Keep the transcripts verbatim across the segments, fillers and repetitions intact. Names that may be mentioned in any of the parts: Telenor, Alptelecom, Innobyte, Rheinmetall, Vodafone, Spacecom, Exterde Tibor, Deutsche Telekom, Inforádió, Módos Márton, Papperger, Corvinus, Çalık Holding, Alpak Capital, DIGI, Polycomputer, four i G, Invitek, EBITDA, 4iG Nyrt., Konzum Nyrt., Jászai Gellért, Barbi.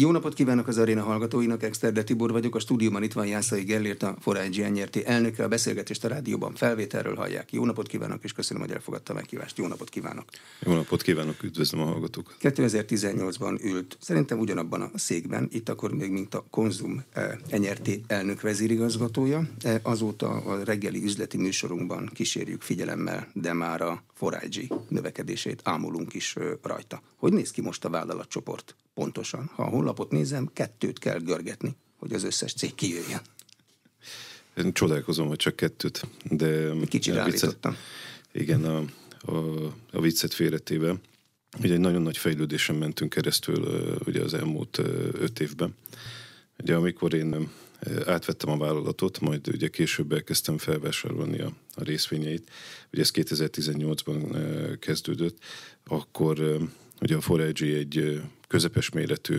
Jó napot kívánok az aréna hallgatóinak, Exterde Tibor vagyok, a stúdióban itt van Jászai Gellért, a four i G Nyrt. Elnöke, a beszélgetést a rádióban felvételről hallják. Jó napot kívánok, és köszönöm, hogy elfogadta a meghívást. Jó napot kívánok! Jó napot kívánok, üdvözlöm a hallgatókat! kétezer-tizennyolcban ült, szerintem ugyanabban a székben, itt akkor még mint a Konzum Nyrt. Elnök vezérigazgatója. Azóta a reggeli üzleti műsorunkban kísérjük figyelemmel, de már a four i G növekedését ámulunk is rajta. Hogy néz ki most a vállalatcsoport? Pontosan, ha a honlapot nézem, kettőt kell görgetni, hogy az összes cég kijöjjön. Én csodálkozom, hogy csak kettőt, de... Kicsit ráállítottam. Igen, a, a, a viccet félretével. Ugye egy nagyon nagy fejlődésen mentünk keresztül ugye az elmúlt öt évben. Ugye amikor én átvettem a vállalatot, majd ugye később elkezdtem felvásárolni a, a részvényeit, ugye ez kétezer-tizennyolcban kezdődött, akkor ugye a four i G egy közepes méretű,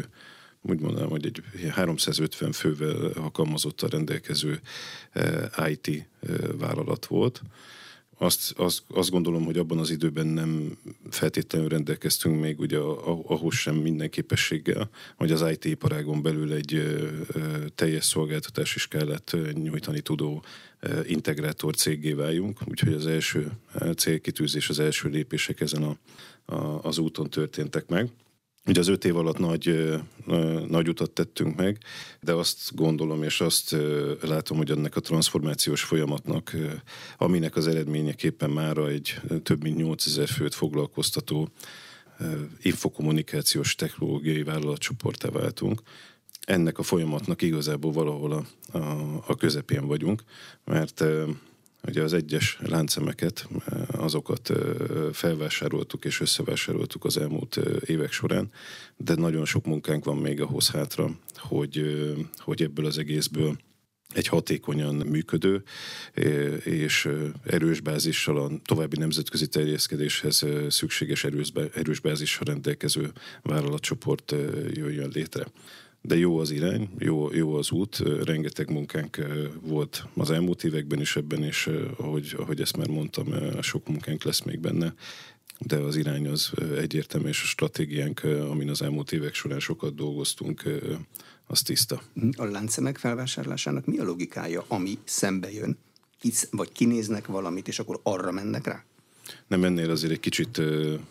úgy mondanám, hogy egy háromszázötven fővel alkalmazottan rendelkező i té vállalat volt. Azt, azt, azt gondolom, hogy abban az időben nem feltétlenül rendelkeztünk még ugye ahhoz sem minden képességgel, hogy az i té-iparágon belül egy teljes szolgáltatási skálát nyújtani tudó integrátor céggé váljunk, úgyhogy az első célkitűzés, az első lépések ezen a, a, az úton történtek meg. Ugye az öt év alatt nagy, nagy utat tettünk meg, de azt gondolom, és azt látom, hogy ennek a transformációs folyamatnak, aminek az eredményeképpen mára egy több mint nyolcezer főt foglalkoztató infokommunikációs technológiai vállalatcsoporttá váltunk. Ennek a folyamatnak igazából valahol a, a, a közepén vagyunk, mert ugye az egyes láncemeket, azokat felvásároltuk és összevásároltuk az elmúlt évek során, de nagyon sok munkánk van még ahhoz hátra, hogy, hogy ebből az egészből egy hatékonyan működő és erős bázissal a további nemzetközi terjeszkedéshez szükséges erős, erős bázissal rendelkező vállalatcsoport jöjjön létre. De jó az irány, jó, jó az út, rengeteg munkánk volt az elmúlt években is ebben, és ahogy, ahogy ezt már mondtam, sok munkánk lesz még benne, de az irány az egyértelmű, és a stratégiánk, amin az elmúlt évek során sokat dolgoztunk, az tiszta. A láncszemek felvásárlásának mi a logikája, ami szembe jön, hisz, vagy kinéznek valamit, és akkor arra mennek rá? Nem, ennél azért egy kicsit,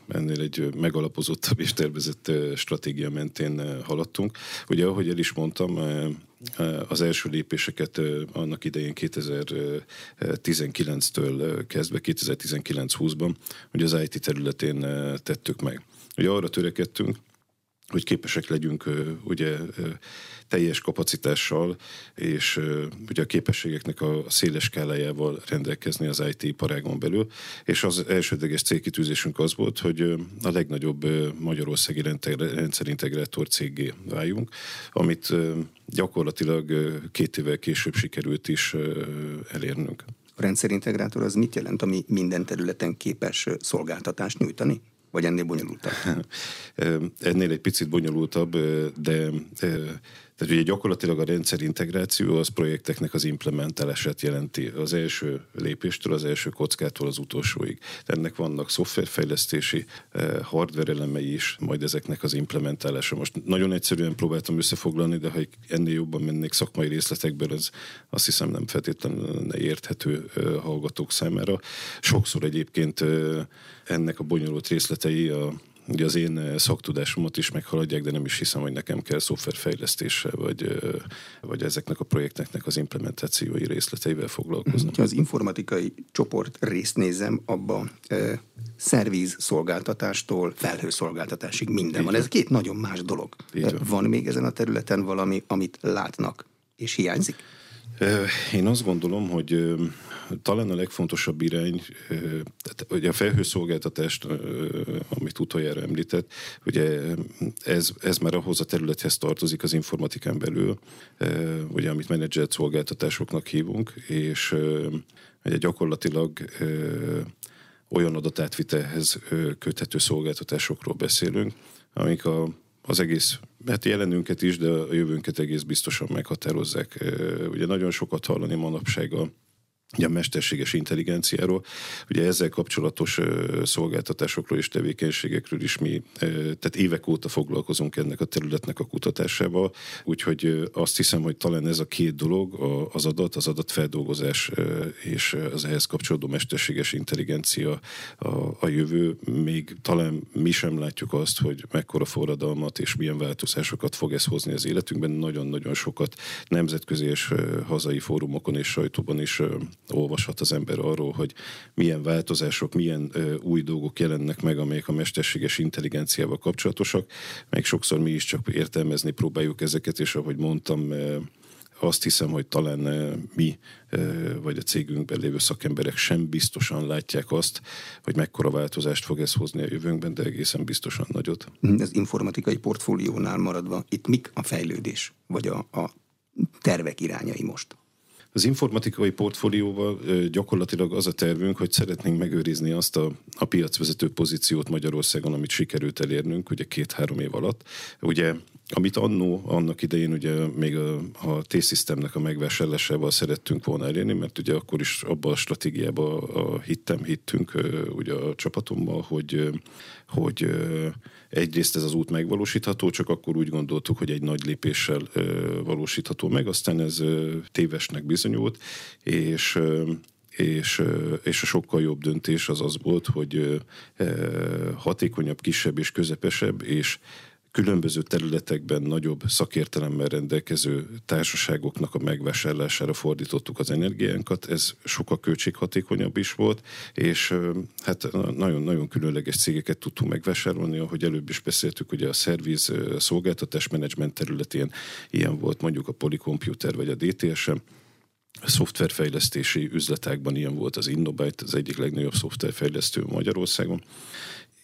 ennél egy megalapozottabb és tervezett stratégia mentén haladtunk. Ugye, ahogy el is mondtam, az első lépéseket annak idején kétezer-tizenkilenctől kezdve, kétezer-tizenkilenc-húszban, hogy az i té területén tettük meg. Ugye arra törekedtünk, hogy képesek legyünk ugye teljes kapacitással, és ugye a képességeknek a széles skálájával rendelkezni az i té-iparágon belül, és az elsődleges célkitűzésünk az volt, hogy a legnagyobb magyarországi rendszerintegrátor céggé váljunk, amit gyakorlatilag két évvel később sikerült is elérnünk. A rendszerintegrátor az mit jelent, ami minden területen képes szolgáltatást nyújtani? Vagy ennél bonyolultabb? Ennél egy picit bonyolultabb, de tehát ugye gyakorlatilag a rendszerintegráció az projekteknek az implementálását jelenti az első lépéstől, az első kockától az utolsóig. Ennek vannak szoftverfejlesztési hardware elemei is, majd ezeknek az implementálása. Most nagyon egyszerűen próbáltam összefoglalni, de ha ennél jobban mennék szakmai részletekben, az azt hiszem nem feltétlenül érthető hallgatók számára. Sokszor egyébként ennek a bonyolult részletei a ugye az én szaktudásomat is meghaladják, de nem is hiszem, hogy nekem kell szoftverfejlesztéssel, vagy, vagy ezeknek a projekteknek az implementációi részleteivel foglalkoznom. Ha az informatikai csoport részt nézem, abban e, szervízszolgáltatástól felhőszolgáltatásig minden van. van. Ez két nagyon más dolog. Van. van még ezen a területen valami, amit látnak és hiányzik? Én azt gondolom, hogy talán a legfontosabb irány, tehát ugye a felhőszolgáltatást, amit utoljára említett, ugye ez, ez már ahhoz a területhez tartozik az informatikán belül, ugye amit menedzselt szolgáltatásoknak hívunk, és ugye gyakorlatilag olyan adatátvitelhez köthető szolgáltatásokról beszélünk, amik a az egész, hát jelenünket is, de a jövőnket egész biztosan meghatározzák. Ugye nagyon sokat hallani manapság a ugye a mesterséges intelligenciáról, ugye ezzel kapcsolatos szolgáltatásokról és tevékenységekről is mi, tehát évek óta foglalkozunk ennek a területnek a kutatásával, úgyhogy azt hiszem, hogy talán ez a két dolog, az adat, az adatfeldolgozás és az ehhez kapcsolódó mesterséges intelligencia a, a jövő, még talán mi sem látjuk azt, hogy mekkora forradalmat és milyen változásokat fog ez hozni az életünkben, nagyon-nagyon sokat nemzetközi és hazai fórumokon és sajtóban is olvashat az ember arról, hogy milyen változások, milyen ö, új dolgok jelennek meg, amelyek a mesterséges intelligenciával kapcsolatosak, meg sokszor mi is csak értelmezni próbáljuk ezeket, és ahogy mondtam, ö, azt hiszem, hogy talán ö, mi ö, vagy a cégünkben lévő szakemberek sem biztosan látják azt, hogy mekkora változást fog ez hozni a jövőnkben, de egészen biztosan nagyot. Az informatikai portfóliónál maradva, itt mik a fejlődés, vagy a, a tervek irányai most? Az informatikai portfólióval gyakorlatilag az a tervünk, hogy szeretnénk megőrizni azt a, a piacvezető pozíciót Magyarországon, amit sikerült elérnünk, ugye két-három év alatt. Ugye, amit annó, annak idején ugye még a, a T-Systemnek a megvásárlásával szerettünk volna elérni, mert ugye akkor is abban a stratégiában a hittem, hittünk ugye a csapatommal, hogy, hogy egyrészt ez az út megvalósítható, csak akkor úgy gondoltuk, hogy egy nagy lépéssel valósítható meg, aztán ez tévesnek bizonyult, és... És, és a sokkal jobb döntés az az volt, hogy hatékonyabb, kisebb és közepesebb, és különböző területekben nagyobb szakértelemmel rendelkező társaságoknak a megvásárlására fordítottuk az energiánkat, ez sokkal költséghatékonyabb is volt, és hát nagyon-nagyon különleges cégeket tudtunk megvásárolni, ahogy előbb is beszéltük, ugye a szerviz szolgáltatás menedzsment területén ilyen volt mondjuk a Polycomputer vagy a dé té es-em, a szoftverfejlesztési üzletekben ilyen volt az Innobyte, az egyik legnagyobb szoftverfejlesztő Magyarországon.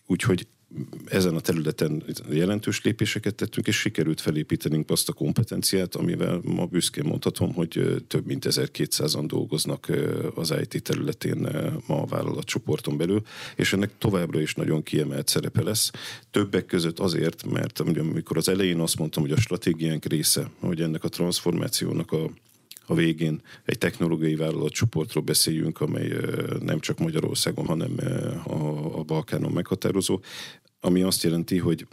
Úgyhogy ezen a területen jelentős lépéseket tettünk, és sikerült felépítenünk azt a kompetenciát, amivel ma büszkén mondhatom, hogy több mint ezerkétszázan dolgoznak az i té területén ma a vállalatcsoporton belül, és ennek továbbra is nagyon kiemelt szerepe lesz. Többek között azért, mert amikor az elején azt mondtam, hogy a stratégiánk része, hogy ennek a transformációnak a a végén egy technológiai vállalatcsoportról beszéljünk, amely nem csak Magyarországon, hanem a Balkánon meghatározó, ami azt jelenti, hogy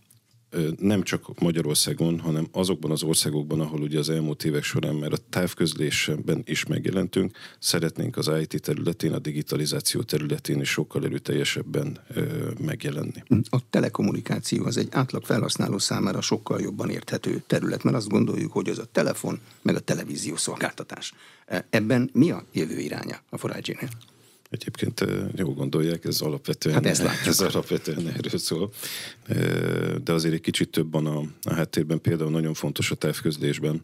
nem csak Magyarországon, hanem azokban az országokban, ahol ugye az elmúlt évek során már a távközlésben is megjelentünk, szeretnénk az i té területén, a digitalizáció területén is sokkal erőteljesebben megjelenni. A telekommunikáció az egy átlag felhasználó számára sokkal jobban érthető terület, mert azt gondoljuk, hogy az a telefon, meg a televízió szolgáltatás. Ebben mi a jövő iránya a four i gé-nél? Egyébként jól gondolják, ez alapvetően, hát ez alapvetően erről szól. De azért egy kicsit több van a, a háttérben, például nagyon fontos a távközlésben.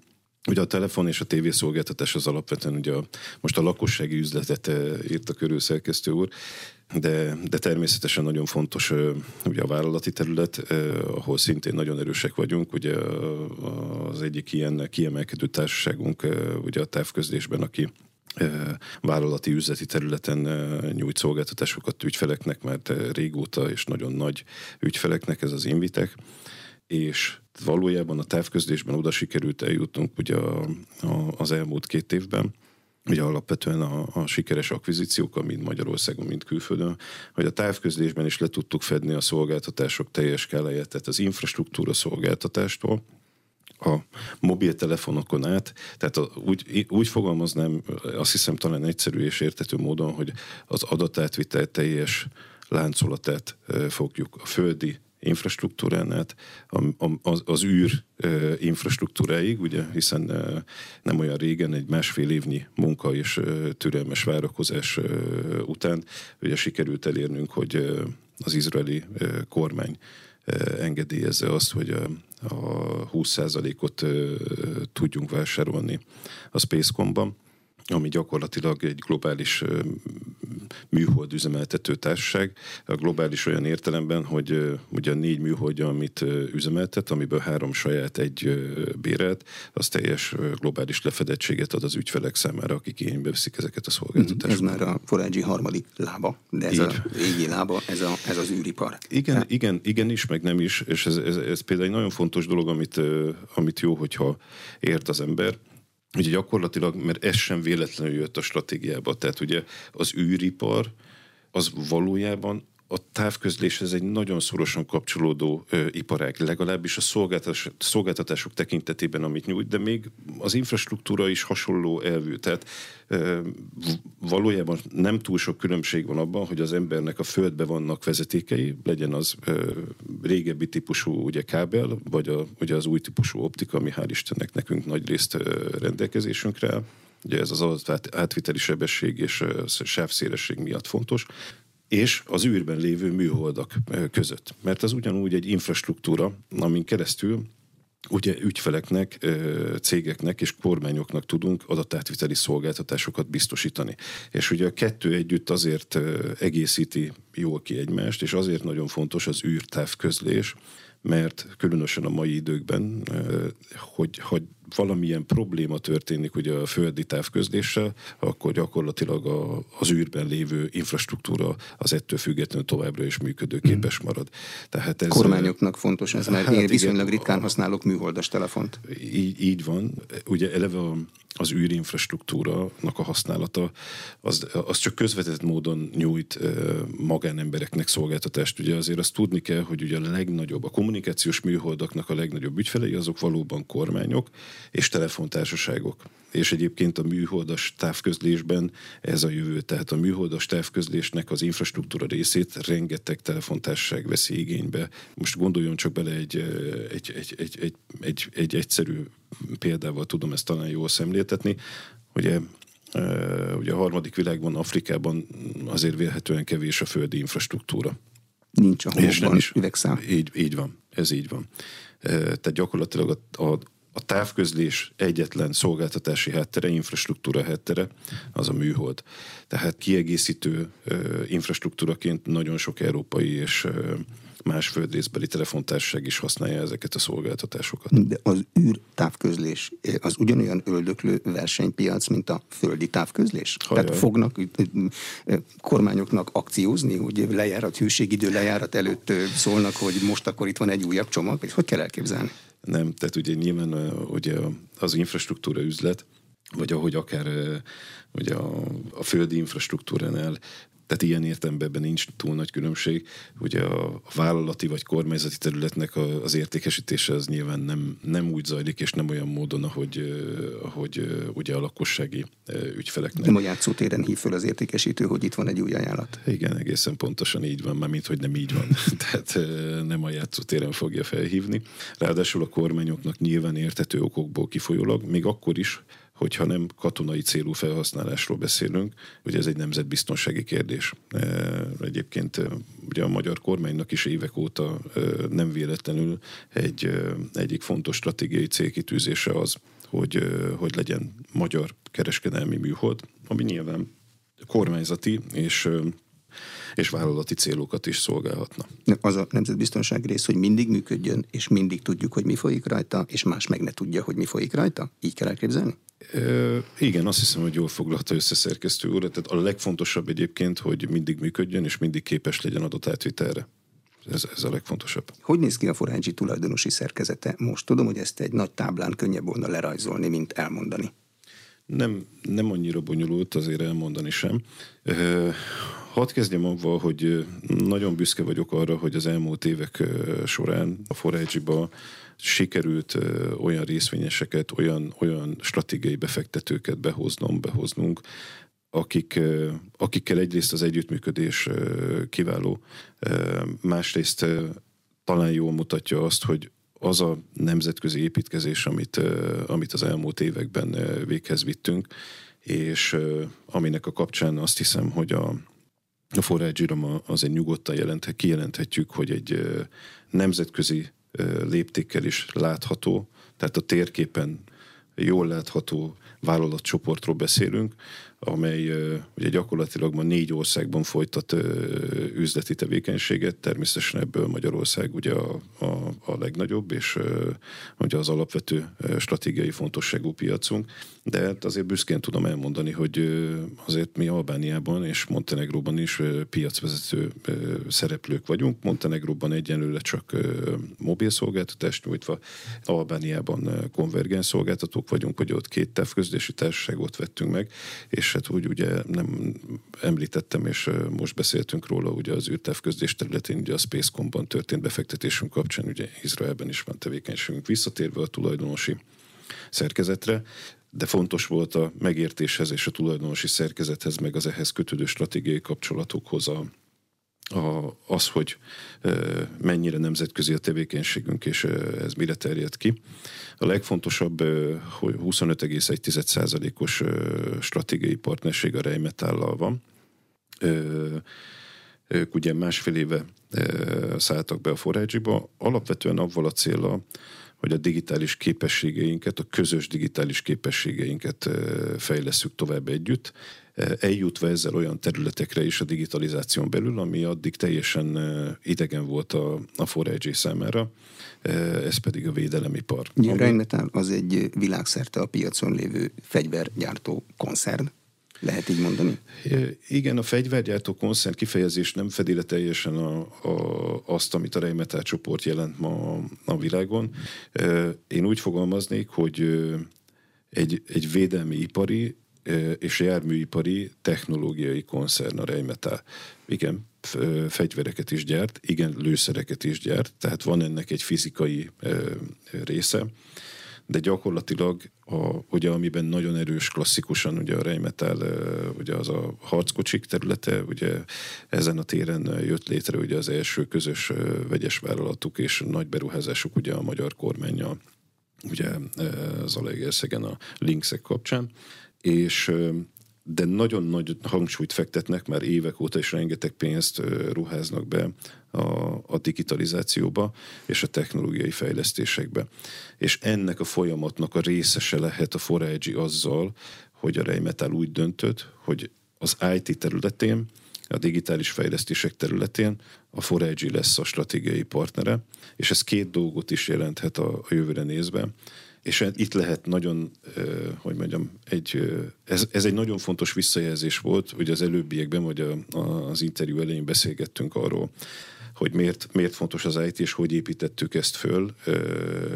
Ugye a telefon és a tévészolgáltatás az alapvetően, ugye a, most a lakossági üzletet írt a körülszerkesztő úr, de, de természetesen nagyon fontos ugye a vállalati terület, ahol szintén nagyon erősek vagyunk. Ugye az egyik ilyen kiemelkedő társaságunk ugye a távközlésben, aki vállalati üzleti területen nyújt szolgáltatásokat ügyfeleknek, mert régóta és nagyon nagy ügyfeleknek, ez az Invitek, és valójában a távközlésben oda sikerült eljutnunk ugye a, a, az elmúlt két évben, ugye alapvetően a, a sikeres akvizíciókkal, mind Magyarországon, mind külföldön, hogy a távközlésben is le tudtuk fedni a szolgáltatások teljes skáláját, tehát az infrastruktúra szolgáltatástól, a mobiltelefonokon át, tehát a, úgy, úgy fogalmaznám, azt hiszem talán egyszerű és érthető módon, hogy az adatátvitel teljes láncolatát fogjuk a földi infrastruktúrán át, a, a, az, az űr infrastruktúráig, ugye, hiszen nem olyan régen, egy másfél évnyi munka és türelmes várakozás után ugye sikerült elérnünk, hogy az izraeli kormány engedélyezze azt, hogy a húsz százalékot tudjunk vásárolni a Spacecomban, ami gyakorlatilag egy globális műhold üzemeltető társaság. A globális olyan értelemben, hogy ugye a négy műholdja, amit üzemeltet, amiből három saját, egy bérelt, az teljes globális lefedettséget ad az ügyfelek számára, akik igénybe veszik ezeket a szolgáltatásokat. Ez már a four i gé harmadik lába, de ez így. A régi lába, ez, a, ez az űripar. Igen, hát... igen, igen is, meg nem is, és ez, ez, ez például egy nagyon fontos dolog, amit, amit jó, hogyha ért az ember, Ugye gyakorlatilag, mert ez sem véletlenül jött a stratégiába, tehát ugye az űripar, az valójában a távközléshez egy nagyon szorosan kapcsolódó ö, iparág, legalábbis a szolgáltatás, szolgáltatások tekintetében, amit nyújt, de még az infrastruktúra is hasonló elvű. Tehát ö, valójában nem túl sok különbség van abban, hogy az embernek a földbe vannak vezetékei, legyen az ö, régebbi típusú ugye, kábel, vagy a, ugye az új típusú optika, ami hál' Istennek nekünk nagyrészt ö, rendelkezésünkre. Ugye ez az adat átviteli sebesség és ö, sávszélesség miatt fontos, és az űrben lévő műholdak között. Mert az ugyanúgy egy infrastruktúra, amin keresztül ugye ügyfeleknek, cégeknek és kormányoknak tudunk adatátviteli szolgáltatásokat biztosítani. És ugye a kettő együtt azért egészíti jól ki egymást, és azért nagyon fontos az űrtávközlés, mert különösen a mai időkben, hogy, hogy valamilyen probléma történik ugye a földi távközléssel, akkor gyakorlatilag a, az űrben lévő infrastruktúra az ettől függetlenül továbbra is működőképes marad. Tehát ez, kormányoknak fontos ez, mert hát én viszonylag igen, ritkán használok műholdas telefont. Így, így van. Ugye eleve a az űrinfrastruktúrának a használata, az, az csak közvetett módon nyújt magánembereknek szolgáltatást. Ugye azért azt tudni kell, hogy ugye a legnagyobb, a kommunikációs műholdaknak a legnagyobb ügyfelei, azok valóban kormányok és telefontársaságok. És egyébként a műholdas távközlésben ez a jövő. Tehát a műholdas távközlésnek az infrastruktúra részét rengeteg telefontársaság veszi igénybe. Most gondoljon csak bele egy, egy, egy, egy, egy, egy, egy egyszerű példával tudom ezt talán jól szemléltetni. Ugye, ugye a harmadik világban, Afrikában azért vélhetően kevés a földi infrastruktúra. Nincs a homokban üvegszál. Így, így van, ez így van. Tehát gyakorlatilag a, a A távközlés egyetlen szolgáltatási háttere, infrastruktúra háttere, az a műhold. Tehát kiegészítő ö, infrastruktúraként nagyon sok európai és ö, más földrészbeli telefontársaság is használja ezeket a szolgáltatásokat. De az űrtávközlés az ugyanolyan öldöklő versenypiac, mint a földi távközlés? Hajjaj. Tehát fognak kormányoknak akciózni, hogy lejárat, hűségidő lejárat előtt szólnak, hogy most akkor itt van egy újabb csomag, és hogy kell elképzelni? Nem, tehát ugye nyilván ugye az infrastruktúra üzlet, vagy ahogy akár ugye a, a földi infrastruktúránál, tehát ilyen értelemben ebben nincs túl nagy különbség, ugye a vállalati vagy kormányzati területnek az értékesítése az nyilván nem, nem úgy zajlik, és nem olyan módon, ahogy, ahogy ugye a lakossági ügyfeleknek. Nem a játszótéren hív föl az értékesítő, hogy itt van egy új ajánlat. Igen, egészen pontosan így van, már mint hogy nem így van. Tehát nem a játszótéren fogja felhívni. Ráadásul a kormányoknak nyilván érthető okokból kifolyólag, még akkor is, hogyha nem katonai célú felhasználásról beszélünk, ugye ez egy nemzetbiztonsági kérdés. Egyébként ugye a magyar kormánynak is évek óta nem véletlenül egy, egyik fontos stratégiai célkitűzése az, hogy, hogy legyen magyar kereskedelmi műhold, ami nyilván kormányzati és és vállalati célokat is szolgálhatna. Az a nemzetbiztonság rész, hogy mindig működjön, és mindig tudjuk, hogy mi folyik rajta, és más meg ne tudja, hogy mi folyik rajta? Így kell elképzelni? E, igen, azt hiszem, hogy jól foglalta össze szerkesztő úr. Tehát a legfontosabb egyébként, hogy mindig működjön, és mindig képes legyen adott átvitelre. Ez, ez a legfontosabb. Hogy néz ki a four i gé tulajdonosi szerkezete? Most tudom, hogy ezt egy nagy táblán könnyebb volna lerajzolni, mint elmondani. Nem, nem annyira bonyolult azért elmondani sem. E, Hadd kezdjem avval, hogy nagyon büszke vagyok arra, hogy az elmúlt évek során a four i gé-ba sikerült olyan részvényeseket, olyan, olyan stratégiai befektetőket behoznom, behoznunk, akik, akikkel egyrészt az együttműködés kiváló, másrészt talán jól mutatja azt, hogy az a nemzetközi építkezés, amit, amit az elmúlt években véghez vittünk, és aminek a kapcsán azt hiszem, hogy a A four i gé-ra azért nyugodtan jelent, kijelenthetjük, hogy egy nemzetközi léptékkel is látható, tehát a térképen jól látható vállalatcsoportról beszélünk, amely ugye gyakorlatilag ma négy országban folytat üzleti tevékenységet, természetesen ebből Magyarország ugye a, a, a legnagyobb, és ugye az alapvető stratégiai fontosságú piacunk, de azért büszkén tudom elmondani, hogy azért mi Albániában és Montenegróban is piacvezető szereplők vagyunk. Montenegróban egyenlőre csak mobil szolgáltatást nyújtva, Albániában konvergens szolgáltatók vagyunk, hogy ott két távközlési társaságot vettünk meg, és hát úgy ugye nem említettem, és most beszéltünk róla, ugye az űrtávközlés területén, ugye a Spacecomban történt befektetésünk kapcsán, ugye Izraelben is van tevékenységünk. Visszatérve a tulajdonosi szerkezetre, de fontos volt a megértéshez és a tulajdonosi szerkezethez, meg az ehhez kötődő stratégiai kapcsolatokhoz a A, az, hogy ö, mennyire nemzetközi a tevékenységünk, és ö, ez mire terjed ki. A legfontosabb, ö, hogy huszonöt egész egy tized százalékos stratégiai partnerség a Rheinmetalllal van. Ö, ők ugye másfél éve ö, szálltak be a four i gé-ba, alapvetően avval a céllal, hogy a digitális képességeinket, a közös digitális képességeinket fejlesszük tovább együtt, eljutva ezzel olyan területekre is a digitalizáción belül, ami addig teljesen idegen volt a, a four i gé számára, ez pedig a védelemipar. A Rheinmetall az egy világszerte a piacon lévő fegyvergyártó koncern. Lehet így mondani? Igen, a fegyvergyártó koncern kifejezés nem fedi le teljesen a, a, azt, amit a Rheinmetall csoport jelent ma a világon. Én úgy fogalmaznék, hogy egy, egy védelmi ipari és járműipari technológiai koncern a Rheinmetall. Igen, fegyvereket is gyárt, igen, lőszereket is gyárt, tehát van ennek egy fizikai része, de gyakorlatilag, a, ugye, amiben nagyon erős klasszikusan ugye a Rheinmetall, ugye az a harckocsik területe, ugye ezen a téren jött létre ugye az első közös vegyes vállalatuk és nagy beruházásuk ugye a magyar kormánnyal, ugye Zalaegerszegen a Linksek kapcsán, és de nagyon nagy hangsúlyt fektetnek, már évek óta is rengeteg pénzt ruháznak be a, a digitalizációba és a technológiai fejlesztésekbe. És ennek a folyamatnak a részese lehet a four i gé azzal, hogy a Rheinmetall úgy döntött, hogy az i té területén, a digitális fejlesztések területén a four i gé lesz a stratégiai partnere, és ez két dolgot is jelenthet a, a jövőre nézve. És itt lehet nagyon, hogy mondjam, egy, ez, ez egy nagyon fontos visszajelzés volt, hogy az előbbiekben, vagy a, az interjú elején beszélgettünk arról, hogy miért, miért fontos az i té, és hogy építettük ezt föl,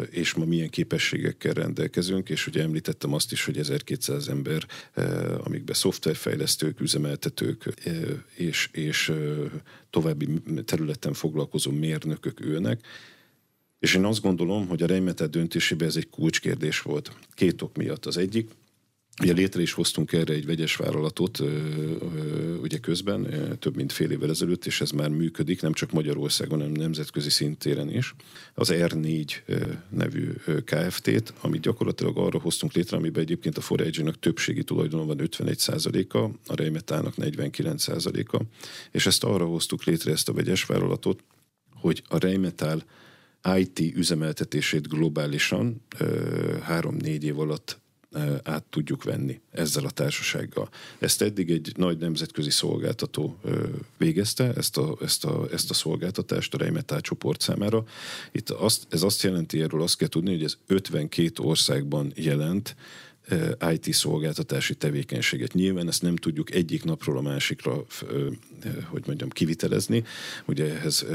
és ma milyen képességekkel rendelkezünk, és ugye említettem azt is, hogy ezerkétszáz ember, amikben szoftverfejlesztők, üzemeltetők, és, és további területen foglalkozó mérnökök ülnek. És én azt gondolom, hogy a Rheinmetall döntésében ez egy kulcskérdés volt. Két ok miatt. Az egyik, ugye létre is hoztunk erre egy vegyes vállalatot ugye közben, több mint fél évvel ezelőtt, és ez már működik, nem csak Magyarországon, hanem nemzetközi szintéren is. Az er négy nevű ká ef té-t, amit gyakorlatilag arra hoztunk létre, amiben egyébként a four i gé-nak többségi tulajdonon van ötvenegy százaléka, a Rheinmetallnak negyvenkilenc százaléka, és ezt arra hoztuk létre, ezt a vegyes vállalatot, hogy a Rheinmetall i té üzemeltetését globálisan három-négy év alatt át tudjuk venni ezzel a társasággal. Ezt eddig egy nagy nemzetközi szolgáltató végezte, ezt a, ezt a, ezt a szolgáltatást a Rheinmetall csoport számára. Itt azt, ez azt jelenti, erről azt kell tudni, hogy ez ötvenkét országban jelent i té szolgáltatási tevékenységet. Nyilván ezt nem tudjuk egyik napról a másikra, hogy mondjam, kivitelezni. Ugye ehhez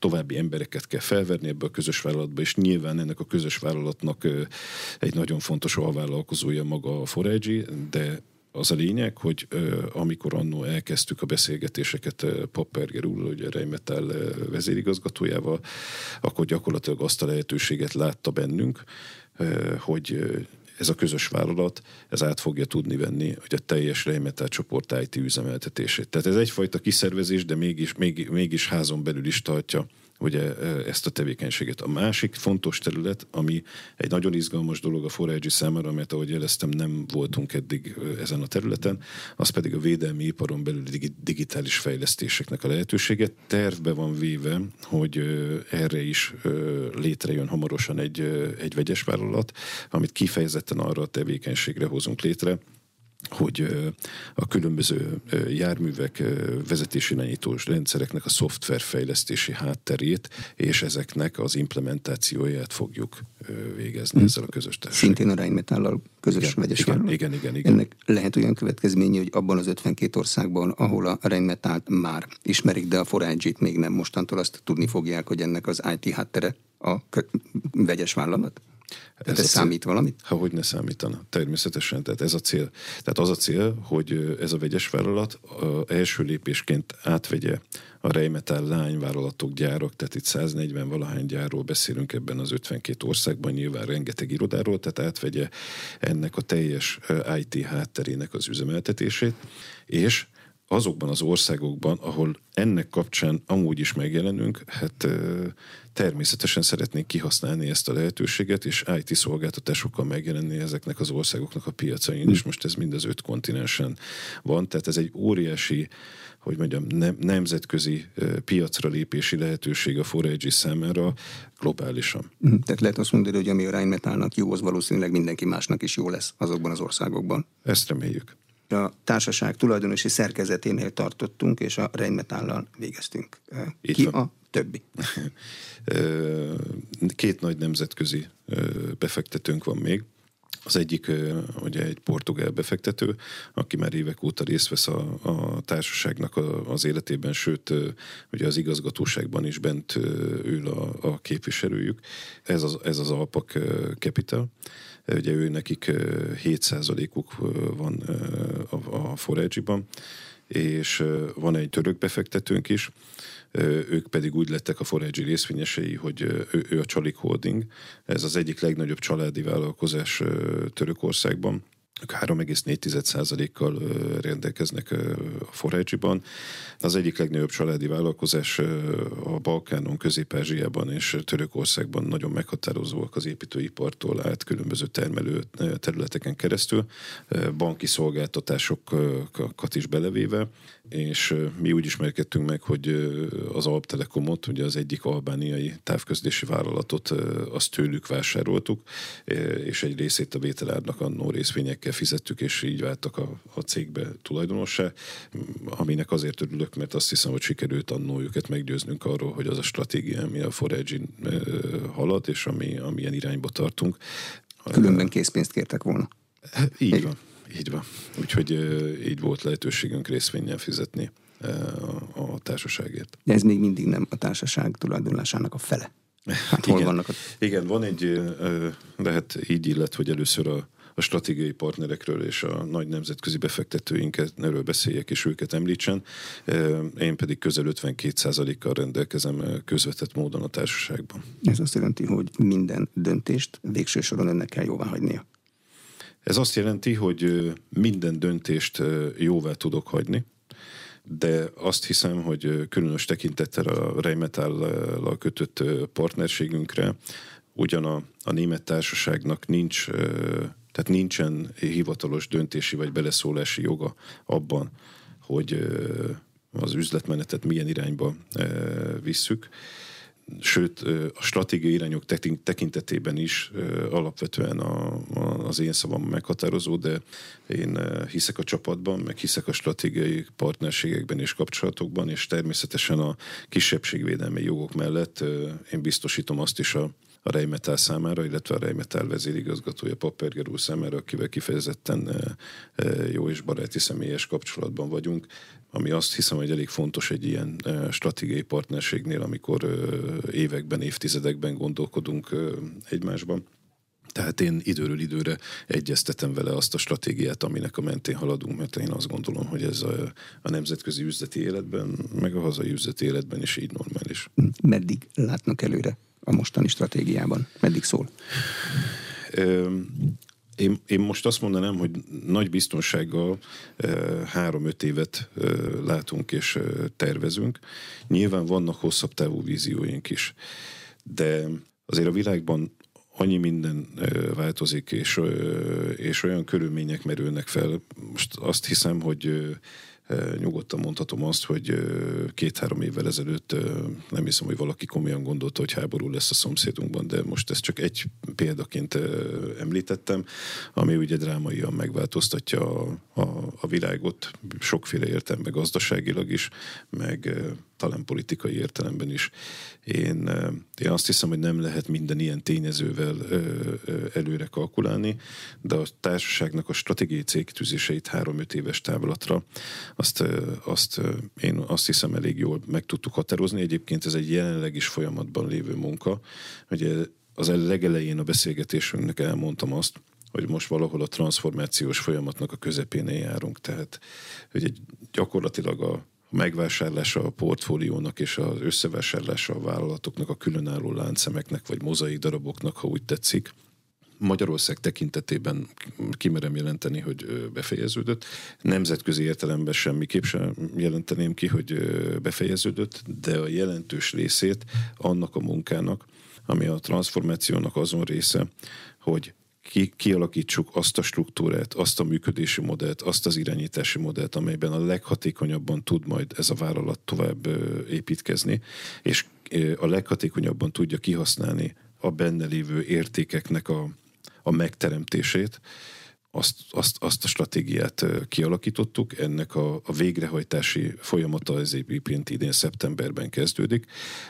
további embereket kell felverni ebbe a közös vállalatba, és nyilván ennek a közös vállalatnak egy nagyon fontos alvállalkozója maga a four i gé, de az a lényeg, hogy amikor annó elkezdtük a beszélgetéseket Papperger úrral, ugye a Rheinmetall vezérigazgatójával, akkor gyakorlatilag azt a lehetőséget látta bennünk, hogy ez a közös vállalat, ez át fogja tudni venni, hogy a teljes Rheinmetall csoport i té üzemeltetését. Tehát ez egyfajta kiszervezés, de mégis, mégis, mégis házon belül is tartja ugye ezt a tevékenységet. A másik fontos terület, ami egy nagyon izgalmas dolog a four i gé számára, mert ahogy jeleztem, nem voltunk eddig ezen a területen, az pedig a védelmi iparon belül digitális fejlesztéseknek a lehetősége. Tervbe van véve, hogy erre is létrejön hamarosan egy, egy vegyes vállalat, amit kifejezetten arra a tevékenységre hozunk létre, hogy a különböző járművek vezetésilányítós rendszereknek a szoftverfejlesztési hátterét és ezeknek az implementációját fogjuk végezni hmm. ezzel a közös társasággal. Szintén a Rheinmetallal közös vegyesvállalat. Igen, igen, igen. Ennek lehet olyan következménye, hogy abban az ötvenkét országban, ahol a Rheinmetallt már ismerik, de a négy i gét még nem, mostantól azt tudni fogják, hogy ennek az i té háttere a vegyes vállalat? Ez, ez számít valamit? Ha hogy ne számítana. Természetesen, tehát ez a cél. Tehát az a cél, hogy ez a vegyes vállalat első lépésként átvegye a Rheinmetall lányvállalatok, gyárak, tehát itt száznegyven valahány gyárról beszélünk ebben az ötvenkét országban, nyilván rengeteg irodáról, tehát átvegye ennek a teljes i té hátterének az üzemeltetését, és azokban az országokban, ahol ennek kapcsán amúgy is megjelenünk, hát természetesen szeretnénk kihasználni ezt a lehetőséget, és i té szolgáltatásokkal megjelenni ezeknek az országoknak a piacain, és most ez mind az öt kontinensen van, tehát ez egy óriási, hogy mondjam, nem, nemzetközi piacra lépési lehetőség a négy i gé számára globálisan. Tehát lehet azt mondani, hogy ami a Rheinmetallnak jó, az valószínűleg mindenki másnak is jó lesz azokban az országokban. Ezt reméljük. A társaság tulajdonosi szerkezeténél tartottunk, és a Rheinmetalllal végeztünk. Itt Ki van. A többi? Két nagy nemzetközi befektetőnk van még. Az egyik ugye egy portugál befektető, aki már évek óta részt vesz a, a társaságnak az életében, sőt, ugye az igazgatóságban is bent ül a, a képviselőjük. Ez az, ez az Alpak Capital. Ugye ő nekik hét százalékuk van a négy i gében, és van egy török befektetőnk is, ők pedig úgy lettek a négy i gé részvényesei, hogy ő, ő a Çalık Holding, ez az egyik legnagyobb családi vállalkozás Törökországban, ők három egész négy tized százalékkal rendelkeznek a négy i gében. Az egyik legnagyobb családi vállalkozás a Balkánon, Közép-Ázsiában és Törökországban nagyon meghatározóak az építőipartól át különböző termelő területeken keresztül, banki szolgáltatásokat is belevéve, és mi úgy ismerkedtünk meg, hogy az Alptelekomot, ugye az egyik albániai távközlési vállalatot, azt tőlük vásároltuk, és egy részét a vételárnak annó részvényekkel fizettük, és így váltak a, a cégbe tulajdonossá, aminek azért örülök, mert azt hiszem, hogy sikerült annó őket meggyőznünk arról, hogy az a stratégia, ami a négy i gén halad, és ami, amilyen irányba tartunk. Különben készpénzt kértek volna. Így Egy. van, így van. Úgyhogy így volt lehetőségünk részvénnyel fizetni a, a társaságért. De ez még mindig nem a társaság tulajdonlásának a fele. Hát hol igen. vannak a... igen, van egy, lehet így illet, hogy először a a stratégiai partnerekről és a nagy nemzetközi befektetőinket, erről beszéljek és őket említsen. Én pedig közel ötvenkét százalékkal rendelkezem közvetett módon a társaságban. Ez azt jelenti, hogy minden döntést végső soron önnek kell jóvá hagynia. Ez azt jelenti, hogy minden döntést jóvá tudok hagyni, de azt hiszem, hogy különös tekintettel a Rheinmetalllal kötött partnerségünkre ugyan a, a német társaságnak nincs... Tehát nincsen hivatalos döntési vagy beleszólási joga abban, hogy az üzletmenetet milyen irányba visszük. Sőt, a stratégiai irányok tekintetében is alapvetően a, a, az én szavam meghatározó, de én hiszek a csapatban, meg hiszek a stratégiai partnerségekben és kapcsolatokban, és természetesen a kisebbségvédelmi jogok mellett én biztosítom azt is a a Rheinmetall számára, illetve a Rheinmetall vezérigazgatója Papperger úr számára, akivel kifejezetten jó és baráti személyes kapcsolatban vagyunk, ami azt hiszem, hogy elég fontos egy ilyen stratégiai partnerségnél, amikor években, évtizedekben gondolkodunk egymásban. Tehát én időről időre egyeztetem vele azt a stratégiát, aminek a mentén haladunk, mert én azt gondolom, hogy ez a, a nemzetközi üzleti életben, meg a hazai üzleti életben is így normális. Meddig látnak előre a mostani stratégiában? Meddig szól? Én, én most azt mondanám, hogy nagy biztonsággal három-öt évet látunk és tervezünk. Nyilván vannak hosszabb távú vízióink is, de azért a világban annyi minden változik, és, és olyan körülmények merülnek fel. Most azt hiszem, hogy nyugodtan mondhatom azt, hogy két-három évvel ezelőtt nem hiszem, hogy valaki komolyan gondolta, hogy háború lesz a szomszédunkban, de most ezt csak egy példaként említettem, ami ugye drámaian megváltoztatja a, a, a világot, sokféle értelemben gazdaságilag is, meg talán politikai értelemben is. Én, én azt hiszem, hogy nem lehet minden ilyen tényezővel előre kalkulálni, de a társaságnak a stratégiai célkitűzéseit három-öt éves távlatra, azt, azt én azt hiszem elég jól meg tudtuk határozni. Egyébként ez egy jelenleg is folyamatban lévő munka. Ugye az legelején a beszélgetésünknek elmondtam azt, hogy most valahol a transformációs folyamatnak a közepén járunk. Tehát ugye gyakorlatilag a megvásárlása a portfóliónak és az összevásárlása a vállalatoknak, a különálló láncszemeknek, vagy mozaik daraboknak, ha úgy tetszik. Magyarország tekintetében kimerem jelenteni, hogy befejeződött. Nemzetközi értelemben semmiképp sem jelenteném ki, hogy befejeződött, de a jelentős részét annak a munkának, ami a transformációnak azon része, hogy Ki, kialakítsuk azt a struktúrát, azt a működési modellt, azt az irányítási modellt, amelyben a leghatékonyabban tud majd ez a vállalat tovább építkezni, és a leghatékonyabban tudja kihasználni a benne lévő értékeknek a, a megteremtését. Azt, azt, azt a stratégiát kialakítottuk, ennek a, a végrehajtási folyamata az egyébként idén szeptemberben kezdődik,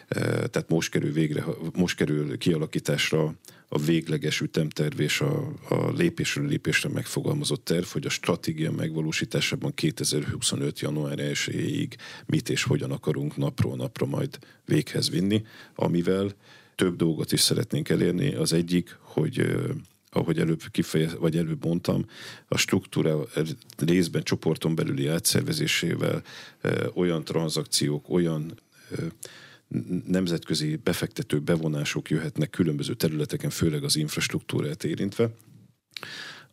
tehát most kerül, végre, most kerül kialakításra a végleges ütemterv és a, a lépésről lépésre megfogalmazott terv, hogy a stratégia megvalósításában kétezer-huszonöt. január elsejéig mit és hogyan akarunk napról napra majd véghez vinni, amivel több dolgot is szeretnénk elérni. Az egyik, hogy ahogy előbb kifejez, vagy előbb mondtam, a struktúra részben csoporton belüli átszervezésével ö, olyan tranzakciók, olyan ö, nemzetközi befektető bevonások jöhetnek különböző területeken, főleg az infrastruktúrát érintve,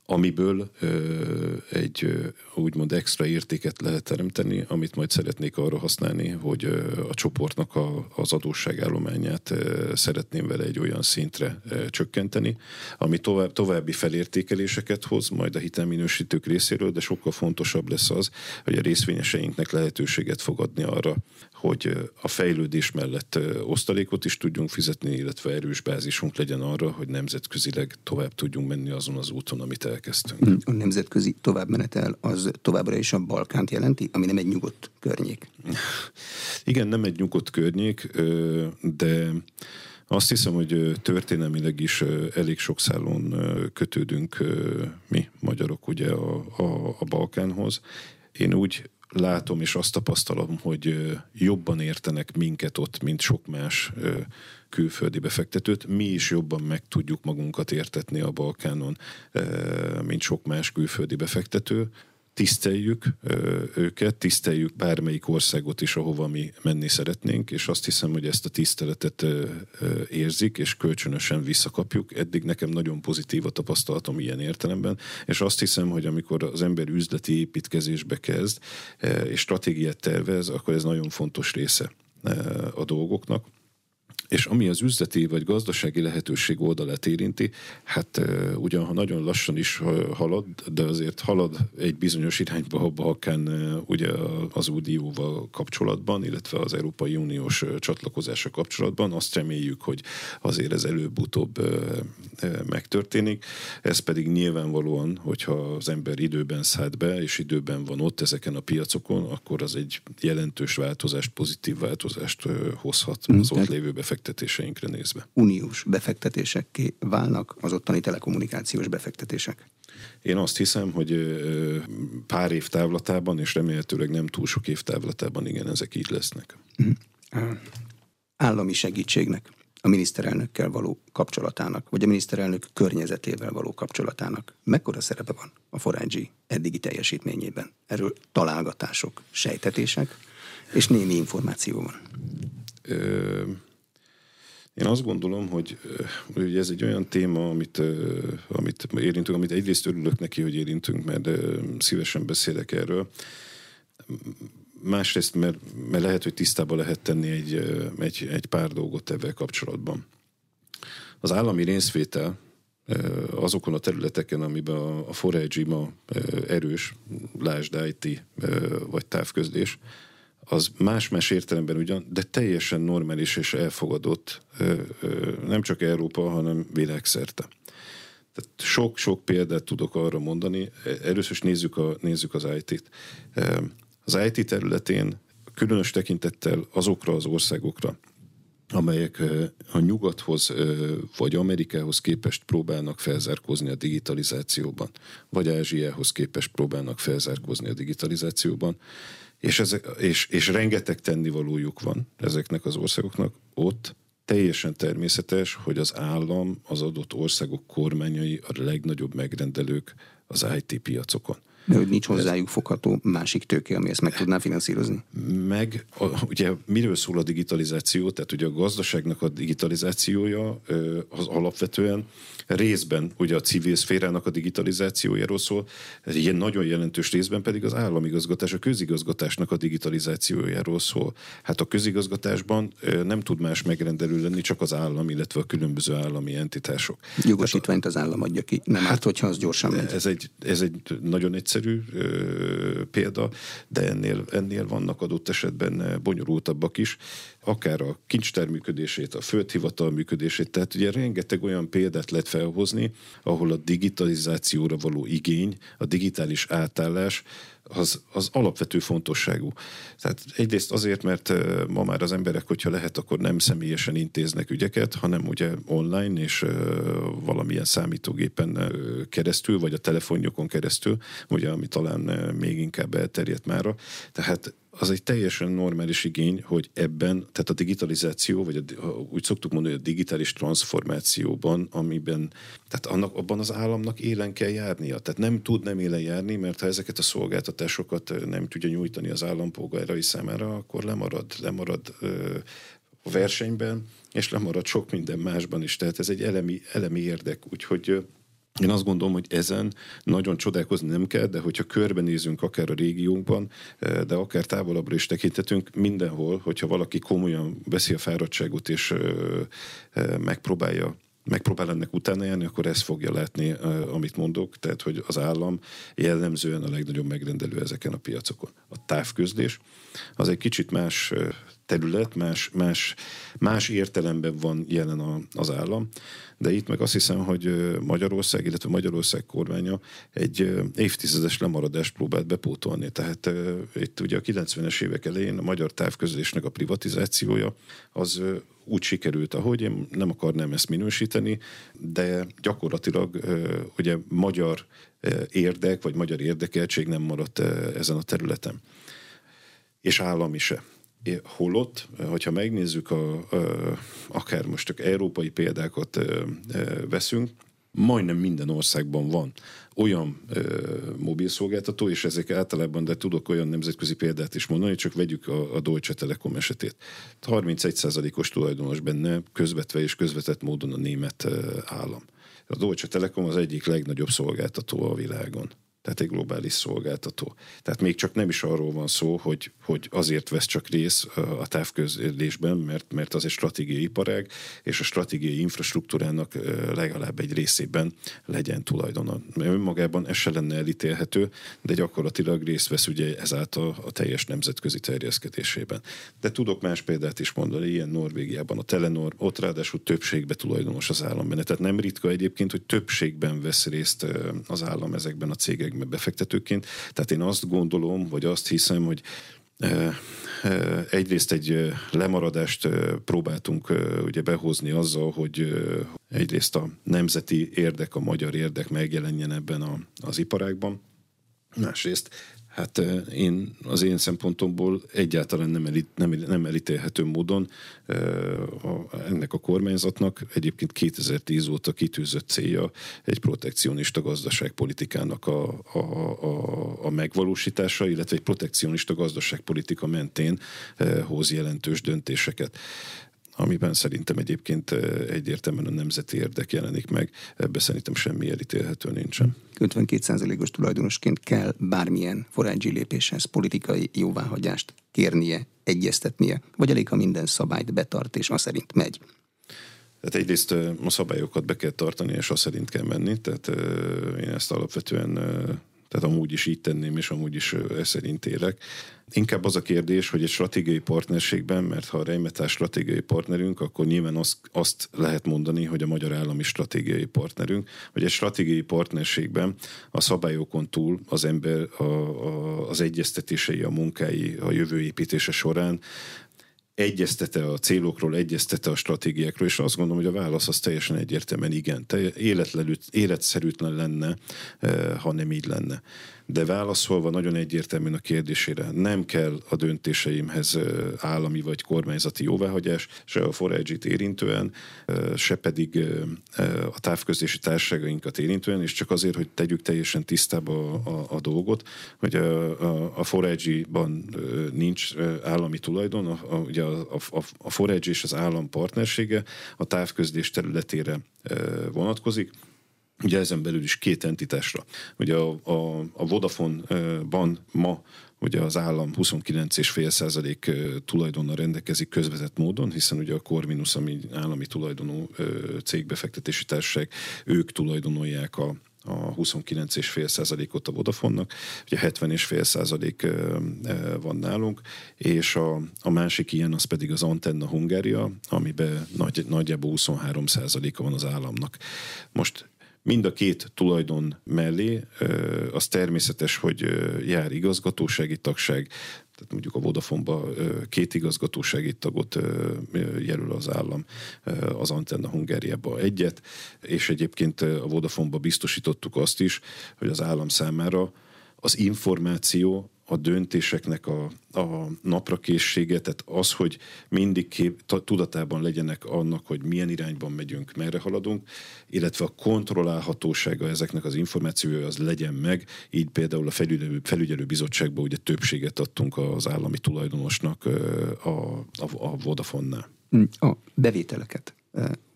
amiből ö, egy ö, úgymond extra értéket lehet teremteni, amit majd szeretnék arra használni, hogy ö, a csoportnak a, az adósságállományát ö, szeretném vele egy olyan szintre ö, csökkenteni, ami tovább, további felértékeléseket hoz majd a hitelminősítők részéről, de sokkal fontosabb lesz az, hogy a részvényeseinknek lehetőséget fog adni arra, hogy a fejlődés mellett osztalékot is tudjunk fizetni, illetve erős bázisunk legyen arra, hogy nemzetközileg tovább tudjunk menni azon az úton, amit elkezdtünk. A nemzetközi továbbmenetel az továbbra is a Balkánt jelenti, ami nem egy nyugodt környék. Igen, nem egy nyugodt környék, de azt hiszem, hogy történelmileg is elég sok szálon kötődünk mi, magyarok, ugye a, a, a Balkánhoz. Én úgy látom és azt tapasztalom, hogy jobban értenek minket ott, mint sok más külföldi befektetőt. Mi is jobban meg tudjuk magunkat értetni a Balkánon, mint sok más külföldi befektető. Tiszteljük őket, tiszteljük bármelyik országot is, ahova mi menni szeretnénk, és azt hiszem, hogy ezt a tiszteletet érzik, és kölcsönösen visszakapjuk. Eddig nekem nagyon pozitív a tapasztalatom ilyen értelemben, és azt hiszem, hogy amikor az ember üzleti építkezésbe kezd, és stratégiát tervez, akkor ez nagyon fontos része a dolgoknak. És ami az üzleti vagy gazdasági lehetőség oldalát érinti, hát ugyanha nagyon lassan is halad, de azért halad egy bizonyos irányba, a Balkán ugye az Unióval kapcsolatban, illetve az Európai Uniós csatlakozása kapcsolatban. Azt reméljük, hogy azért ez előbb-utóbb megtörténik. Ez pedig nyilvánvalóan, hogyha az ember időben szállt be, és időben van ott ezeken a piacokon, akkor az egy jelentős változást, pozitív változást hozhat az ott lévő befektetésre. befektetéseinkre nézve. Uniós befektetésekké válnak az ottani telekommunikációs befektetések? Én azt hiszem, hogy pár év távlatában, és remélhetőleg nem túl sok év távlatában, igen, ezek így lesznek. Állami segítségnek, a miniszterelnökkel való kapcsolatának, vagy a miniszterelnök környezetével való kapcsolatának mekkora szerepe van a négy i gé eddigi teljesítményében? Erről találgatások, sejtetések, és némi információ van. Ö... Én azt gondolom, hogy, hogy ez egy olyan téma, amit, amit érintünk, amit egyrészt örülök neki, hogy érintünk, mert szívesen beszélek erről. Másrészt, mert, mert lehet, hogy tisztában lehet tenni egy, egy, egy pár dolgot ebben kapcsolatban. Az állami részvétel azokon a területeken, amiben a négy i gé ma erős, lásd i té vagy távközlés, az más-más értelemben ugyan, de teljesen normális és elfogadott nem csak Európa, hanem világszerte. Tehát sok-sok példát tudok arra mondani. Először is nézzük, a, nézzük az i té-t. Az i té területén különös tekintettel azokra az országokra, amelyek a nyugathoz vagy Amerikához képest próbálnak felzárkózni a digitalizációban, vagy Ázsiához képest próbálnak felzárkózni a digitalizációban, és, ezek, és, és rengeteg tennivalójuk van ezeknek az országoknak, ott teljesen természetes, hogy az állam, az adott országok kormányai a legnagyobb megrendelők az i té piacokon. De hogy nincs hozzájuk fogható másik tőke, ami ezt meg tudná finanszírozni? Meg, a, ugye miről szól a digitalizáció? Tehát ugye a gazdaságnak a digitalizációja az alapvetően részben ugye a civil szférának a digitalizációjáról szól, ilyen nagyon jelentős részben pedig az államigazgatás, a közigazgatásnak a digitalizációjáról szól. Hát a közigazgatásban nem tud más megrendelő lenni, csak az állam, illetve a különböző állami entitások. Jogosítványt az állam adja ki, nem hát, árt, hogyha az gyorsan megy. Ez egy, ez egy nagyon egyszerű példa, de ennél, ennél vannak adott esetben bonyolultabbak is, akár a kincstár működését, a földhivatal működését, tehát ugye rengeteg olyan példát lehet felhozni, ahol a digitalizációra való igény, a digitális átállás az, az alapvető fontosságú. Tehát egyrészt azért, mert ma már az emberek, hogyha lehet, akkor nem személyesen intéznek ügyeket, hanem ugye online és valamilyen számítógépen keresztül, vagy a telefonjukon keresztül, ugye, ami talán még inkább elterjedt mára. Tehát az egy teljesen normális igény, hogy ebben, tehát a digitalizáció, vagy a, úgy szoktuk mondani, hogy a digitális transformációban, amiben, tehát annak, abban az államnak élen kell járnia. Tehát nem tud nem élen járni, mert ha ezeket a szolgáltatásokat nem tudja nyújtani az állampolgárai számára, akkor lemarad, lemarad ö, a versenyben, és lemarad sok minden másban is. Tehát ez egy elemi, elemi érdek, úgyhogy én azt gondolom, hogy ezen nagyon csodálkozni nem kell, de hogyha körbenézünk akár a régiónkban, de akár távolabbra is tekintetünk, mindenhol, hogyha valaki komolyan veszi a fáradtságot és megpróbálja, megpróbál ennek utána járni, akkor ezt fogja látni, amit mondok, tehát hogy az állam jellemzően a legnagyobb megrendelő ezeken a piacokon. A távközlés az egy kicsit más terület, más, más, más értelemben van jelen a, az állam, de itt meg azt hiszem, hogy Magyarország, illetve Magyarország kormánya egy évtizedes lemaradást próbált bepótolni. Tehát itt ugye a kilencvenes évek elején a magyar távközlésnek a privatizációja az úgy sikerült, ahogy én nem akarnám ezt minősíteni, de gyakorlatilag ugye magyar érdek, vagy magyar érdekeltség nem maradt ezen a területen. És állami se. Holott, hogyha megnézzük, a, a, akár most csak európai példákat ö, ö, veszünk, majdnem minden országban van olyan ö, mobilszolgáltató, és ezek általában, de tudok olyan nemzetközi példát is mondani, csak vegyük a, a Deutsche Telekom esetét. harmincegy százalékos tulajdonos benne, közvetve és közvetett módon a német ö, állam. A Deutsche Telekom az egyik legnagyobb szolgáltató a világon. Tehát egy globális szolgáltató. Tehát még csak nem is arról van szó, hogy, hogy azért vesz csak rész a távközlésben, mert, mert az egy stratégiai iparág, és a stratégiai infrastruktúrának legalább egy részében legyen tulajdona. Önmagában ez se lenne elítélhető, de gyakorlatilag részt vesz ugye ezáltal a teljes nemzetközi terjeszkedésében. De tudok más példát is mondani, ilyen Norvégiában a Telenor, ott ráadásul többségben tulajdonos az állam benne. Tehát nem ritka egyébként, hogy többségben vesz részt az állam ezekben a cégekben, befektetőként. Tehát én azt gondolom, vagy azt hiszem, hogy egyrészt egy lemaradást próbáltunk ugye behozni azzal, hogy egyrészt a nemzeti érdek, a magyar érdek megjelenjen ebben a, az iparágban. Másrészt, hát én az én szempontomból egyáltalán nem, elit, nem, nem elítélhető módon ennek a kormányzatnak egyébként kétezer-tíz óta kitűzött célja egy protekcionista gazdaságpolitikának a, a, a, a megvalósítása, illetve egy protekcionista gazdaságpolitika mentén hoz jelentős döntéseket, amiben szerintem egyébként egyértelműen a nemzeti érdek jelenik meg, ebbe szerintem semmi elítélhető nincsen. ötvenkét százalékos tulajdonosként kell bármilyen four i gé lépéshez politikai jóváhagyást kérnie, egyeztetnie, vagy elég, ha minden szabályt betart, és az szerint megy? Tehát egyrészt a szabályokat be kell tartani, és azt szerint kell menni, tehát én ezt alapvetően, tehát amúgy is így tenném, és amúgy is e szerint élek. Inkább az a kérdés, hogy egy stratégiai partnerségben, mert ha a Rheinmetall stratégiai partnerünk, akkor nyilván azt, azt lehet mondani, hogy a magyar állami stratégiai partnerünk, hogy egy stratégiai partnerségben a szabályokon túl az ember a, a, az egyeztetései, a munkái, a jövő építése során egyeztete a célokról, egyeztete a stratégiákról, és azt gondolom, hogy a válasz az teljesen egyértelműen igen. Életszerűtlen lenne, ha nem így lenne. De válaszolva nagyon egyértelműen a kérdésére, nem kell a döntéseimhez állami vagy kormányzati jóváhagyás, se a négy i gét érintően, se pedig a távközlési társaságainkat érintően, és csak azért, hogy tegyük teljesen tisztába a, a, a dolgot, hogy a, a, a négy i gében nincs állami tulajdon, a, a, ugye a, a, a négy i gé és az állam partnersége a távközlés területére vonatkozik. Ugye ezen belül is két entitásra. Ugye a, a, a Vodafone-ban ma ugye az állam huszonkilenc egész öt százalék tulajdonnal rendelkezik közvetett módon, hiszen ugye a Corvinus, ami állami tulajdonú cégbefektetési társaság, ők tulajdonolják a a huszonkilenc egész öt százalékot a Vodafonnak, ugye hetven egész öt százalék van nálunk, és a, a másik ilyen az pedig az Antenna Hungária, amiben nagy, nagyjából huszonhárom százaléka van az államnak. Most mind a két tulajdon mellé az természetes, hogy jár igazgatósági tagság, tehát mondjuk a Vodafonban két igazgatósági tagot jelöl az állam, az Antenna Hungáriában egyet, és egyébként a Vodafonban biztosítottuk azt is, hogy az állam számára az információ, a döntéseknek a, a naprakészsége, tehát az, hogy mindig kép, tudatában legyenek annak, hogy milyen irányban megyünk, merre haladunk, illetve a kontrollálhatósága ezeknek az információja az legyen meg, így például a felügyelő, felügyelő bizottságban ugye többséget adtunk az állami tulajdonosnak a, a, a Vodafone-nál. A bevételeket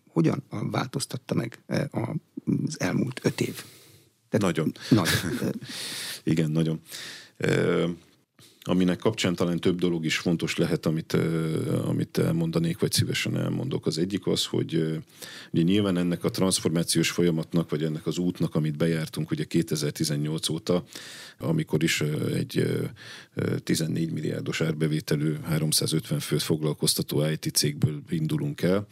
hogyan változtatta meg az elmúlt öt év? Tehát nagyon. Nagyon. Igen, nagyon. Uh, aminek kapcsán talán több dolog is fontos lehet, amit, uh, amit elmondanék, vagy szívesen elmondok. Az egyik az, hogy uh, ugye nyilván ennek a transformációs folyamatnak, vagy ennek az útnak, amit bejártunk ugye kétezer-tizennyolc óta, amikor is uh, egy uh, tizennégy milliárdos árbevételű háromszázötven főt foglalkoztató i té cégből indulunk el,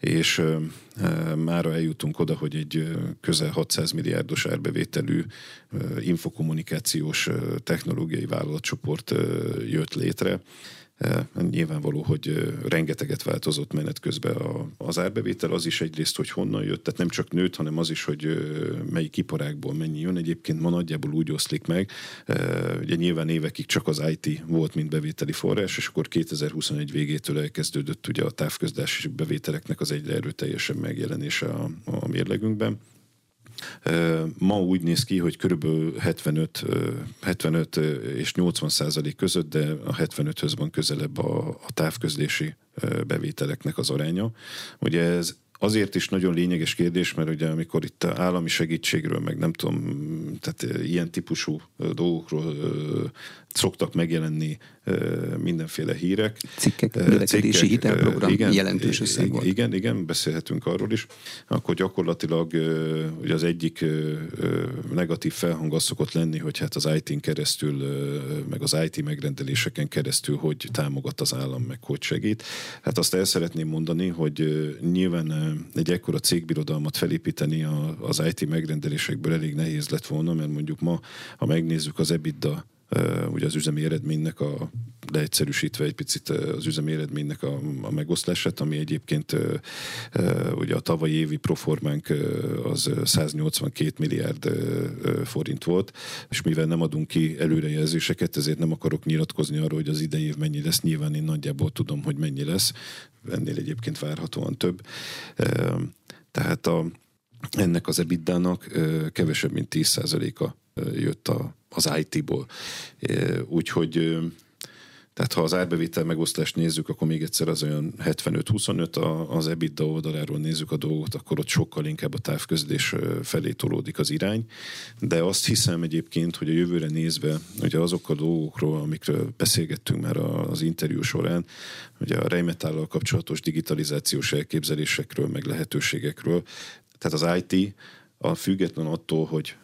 és uh, uh, mára eljutunk oda, hogy egy uh, közel hatszáz milliárdos árbevételű uh, infokommunikációs uh, technológiai vállalatcsoport jött létre. Nyilvánvaló, hogy rengeteget változott menet közben az árbevétel, az is egyrészt, hogy honnan jött, tehát nem csak nőtt, hanem az is, hogy melyik iparágból mennyi jön. Egyébként ma nagyjából úgy oszlik meg, ugye nyilván évekig csak az i té volt, mint bevételi forrás, és akkor kétezer-huszonegy végétől elkezdődött ugye a távközlési bevételeknek az egyre erőteljesebb megjelenése a, a mérlegünkben. Ma úgy néz ki, hogy körülbelül hetvenöt és nyolcvan százalék között, de a hetvenöthöz van közelebb a, a távközlési bevételeknek az aránya. Ugye ez azért is nagyon lényeges kérdés, mert ugye amikor itt állami segítségről, meg nem tudom, tehát ilyen típusú dolgokról szoktak megjelenni mindenféle hírek. Cikkek, növekedési hitelprogram, igen, jelentős összeg volt. Igen, igen, beszélhetünk arról is. Akkor gyakorlatilag ugye az egyik negatív felhang az szokott lenni, hogy hát az i té-n keresztül, meg az i té megrendeléseken keresztül, hogy támogat az állam, meg hogy segít. Hát azt el szeretném mondani, hogy nyilván egy ekkora cégbirodalmat felépíteni az i té megrendelésekből elég nehéz lett volna, mert mondjuk ma, ha megnézzük az EBITDA, ugye az üzemi eredménynek a leegyszerűsítve egy picit az üzemi eredménynek a, a megoszlását, ami egyébként ugye a tavalyi évi proformánk az száznyolcvankét milliárd forint volt, és mivel nem adunk ki előrejelzéseket, ezért nem akarok nyilatkozni arról, hogy az idei év mennyi lesz, nyilván én nagyjából tudom, hogy mennyi lesz, ennél egyébként várhatóan több. Tehát a, ennek az EBITDA-nak kevesebb, mint tíz százaléka jött a az i té-ból. Úgyhogy Tehát ha az árbevétel megosztást nézzük, akkor még egyszer az olyan hetvenöt huszonöt, az EBITDA oldaláról nézzük a dolgot, akkor ott sokkal inkább a távközlés felé tolódik az irány. De azt hiszem egyébként, hogy a jövőre nézve, ugye azok a dolgokról, amikről beszélgettünk már az interjú során, ugye a Rheinmetalllal kapcsolatos digitalizációs elképzelésekről, meg lehetőségekről, tehát az i té, a független attól, hogy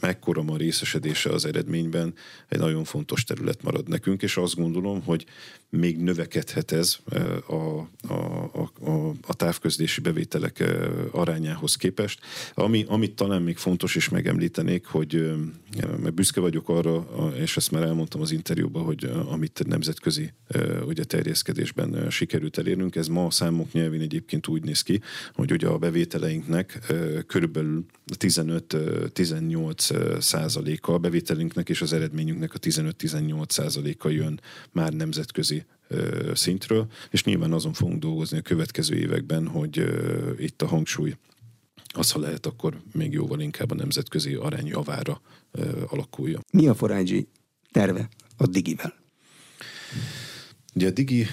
mekkora a részesedése az eredményben, egy nagyon fontos terület marad nekünk, és azt gondolom, hogy még növekedhet ez a, a, a, a távközlési bevételek arányához képest. Ami, amit talán még fontos is megemlítenék, hogy mert büszke vagyok arra, és ezt már elmondtam az interjúban, hogy amit nemzetközi ugye, terjeszkedésben sikerült elérnünk, ez ma a számok nyelvén egyébként úgy néz ki, hogy ugye a bevételeinknek körülbelül tizenöt-tizennyolc százaléka, a bevételünknek és az eredményünknek a tizenöt-tizennyolc százaléka jön már nemzetközi szintről, és nyilván azon fogunk dolgozni a következő években, hogy itt a hangsúly az, ha lehet, akkor még jóval inkább a nemzetközi arány javára alakulja. Mi a four i gé terve a DIGI-vel? Ugye a DIGI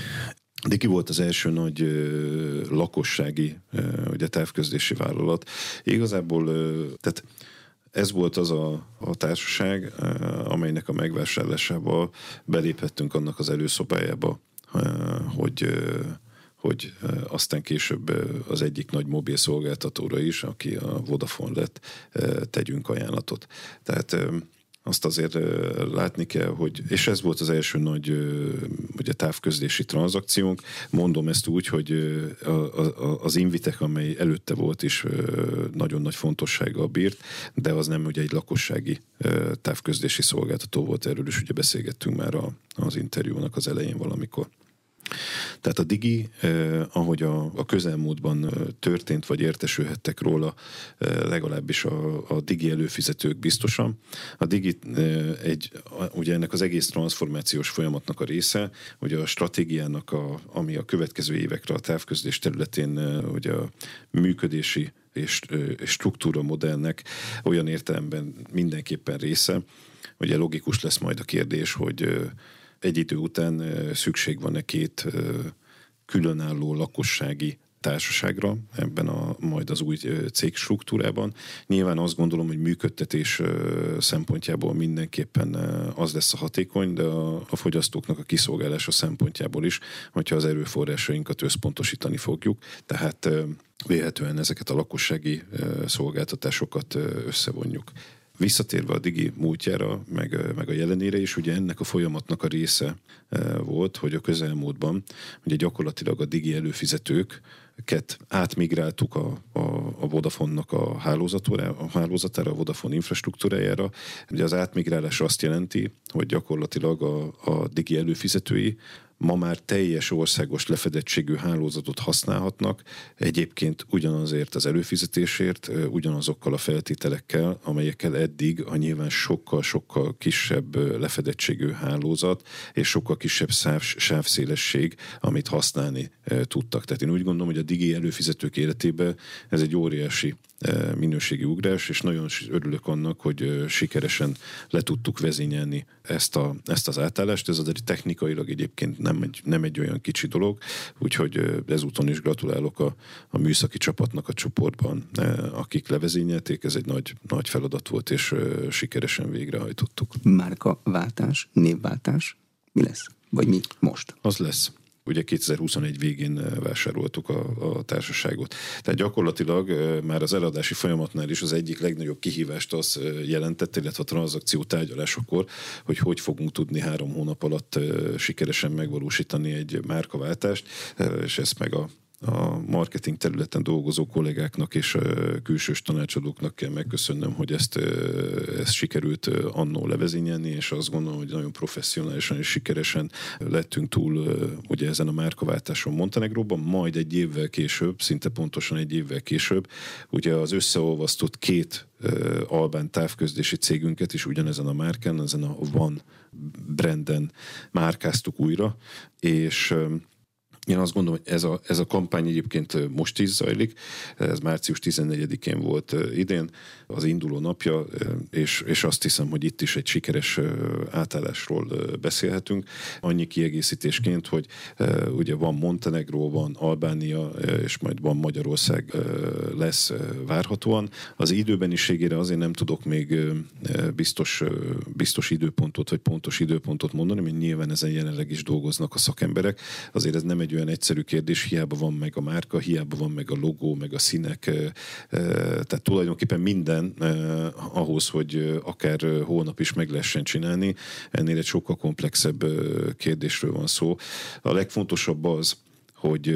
DIGI volt az első nagy ö, lakossági ö, ugye, távközlési vállalat. Igazából ö, tehát ez volt az a, a társaság, ö, amelynek a megvásárlásával beléphettünk annak az előszobájába, ö, hogy ö, hogy aztán később az egyik nagy mobil szolgáltatóra is, aki a Vodafone lett, ö, tegyünk ajánlatot. Tehát ö, azt azért látni kell, hogy, és ez volt az első nagy ugye, távközlési tranzakciónk. Mondom ezt úgy, hogy az Invitek, amely előtte volt is nagyon nagy fontossággal bírt, de az nem ugye egy lakossági távközlési szolgáltató volt, erről is ugye beszélgettünk már az interjúnak az elején valamikor. Tehát a DIGI, eh, ahogy a, a közelmúltban történt, vagy értesülhettek róla, eh, legalábbis a, a DIGI előfizetők biztosan. A DIGI eh, egy, a, ugye ennek az egész transformációs folyamatnak a része, ugye a stratégiának, a, ami a következő évekre a távközlés területén eh, ugye a működési és eh, struktúra modellnek olyan értelemben mindenképpen része. Ugye logikus lesz majd a kérdés, hogy eh, egy idő után szükség van-e két különálló lakossági társaságra ebben a, majd az új cégstruktúrában. Nyilván azt gondolom, hogy működtetés szempontjából mindenképpen az lesz a hatékony, de a, a fogyasztóknak a kiszolgálása szempontjából is, hogyha az erőforrásainkat összpontosítani fogjuk. Tehát véletlenül ezeket a lakossági szolgáltatásokat összevonjuk. Visszatérve a DIGI múltjára, meg, meg a jelenére is, ugye ennek a folyamatnak a része volt, hogy a közelmúltban ugye gyakorlatilag a DIGI előfizetőket átmigráltuk a, a, a Vodafone-nak a hálózatára, a hálózatára, a Vodafone infrastruktúrájára. Ugye az átmigrálás azt jelenti, hogy gyakorlatilag a, a DIGI előfizetői ma már teljes országos lefedettségű hálózatot használhatnak, egyébként ugyanazért az előfizetésért, ugyanazokkal a feltételekkel, amelyekkel eddig a nyilván sokkal-sokkal kisebb lefedettségű hálózat, és sokkal kisebb sáv, sávszélesség, amit használni tudtak. Tehát én úgy gondolom, hogy a DIGI előfizetők életében ez egy óriási minőségi ugrás, és nagyon örülök annak, hogy sikeresen le tudtuk vezényelni ezt, a, ezt az átállást. Ez azért technikailag egyébként nem egy, nem egy olyan kicsi dolog, úgyhogy ezúton is gratulálok a, a műszaki csapatnak a csoportban, akik levezényelték. Ez egy nagy, nagy feladat volt, és sikeresen végrehajtottuk. Márkaváltás, névváltás, mi lesz? Vagy mi most? Az lesz. Ugye kétezer-huszonegy végén vásároltuk a, a társaságot. Tehát gyakorlatilag már az eladási folyamatnál is az egyik legnagyobb kihívást az jelentette, illetve a tranzakció tárgyalásakor, hogy hogy fogunk tudni három hónap alatt sikeresen megvalósítani egy márkaváltást, és ezt meg a a marketing területen dolgozó kollégáknak és külsős tanácsadóknak kell megköszönnöm, hogy ezt, ezt sikerült annó levezényelni, és azt gondolom, hogy nagyon professzionálisan és sikeresen lettünk túl ugye ezen a márkaváltáson Montenegróban, majd egy évvel később, szinte pontosan egy évvel később, ugye az összeolvasztott két albán távközlési cégünket is ugyanezen a márkán, ezen a One branden márkáztuk újra, és Én azt gondolom, hogy ez a, ez a kampány egyébként most is zajlik, ez március tizennegyedikén volt idén, az induló napja, és, és azt hiszem, hogy itt is egy sikeres átállásról beszélhetünk. Annyi kiegészítésként, hogy ugye van Montenegró, van Albánia, és majd van Magyarország lesz várhatóan. Az időbeniségére azért nem tudok még biztos, biztos időpontot, vagy pontos időpontot mondani, mert nyilván ezen jelenleg is dolgoznak a szakemberek. Azért ez nem egy olyan egyszerű kérdés, hiába van meg a márka, hiába van meg a logó, meg a színek, tehát tulajdonképpen minden ahhoz, hogy akár holnap is meg lehessen csinálni, ennél egy sokkal komplexebb kérdésről van szó. A legfontosabb az, Hogy,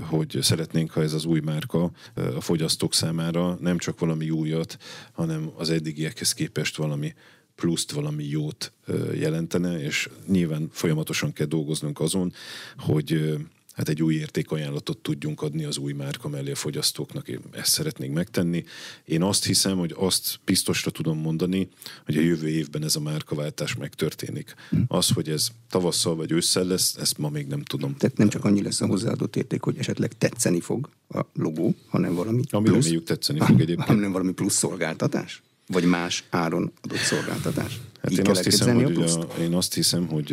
hogy szeretnénk, ha ez az új márka a fogyasztók számára nem csak valami újat, hanem az eddigiekhez képest valami pluszt, valami jót jelentene, és nyilván folyamatosan kell dolgoznunk azon, hogy hát egy új értékajánlatot tudjunk adni az új márka mellé a fogyasztóknak. Én ezt szeretnék megtenni. Én azt hiszem, hogy azt biztosra tudom mondani, hogy a jövő évben ez a márkaváltás megtörténik. Az, hogy ez tavasszal vagy ősszel lesz, ezt ma még nem tudom. Tehát nem csak annyi lesz a hozzáadott érték, hogy esetleg tetszeni fog a logó, hanem valami ami plusz. Reméljük tetszeni fog egyébként. Hanem valami plusz szolgáltatás? Vagy más áron adott szolgáltatás? Hát én azt, hiszem, hogy a, én azt hiszem, hogy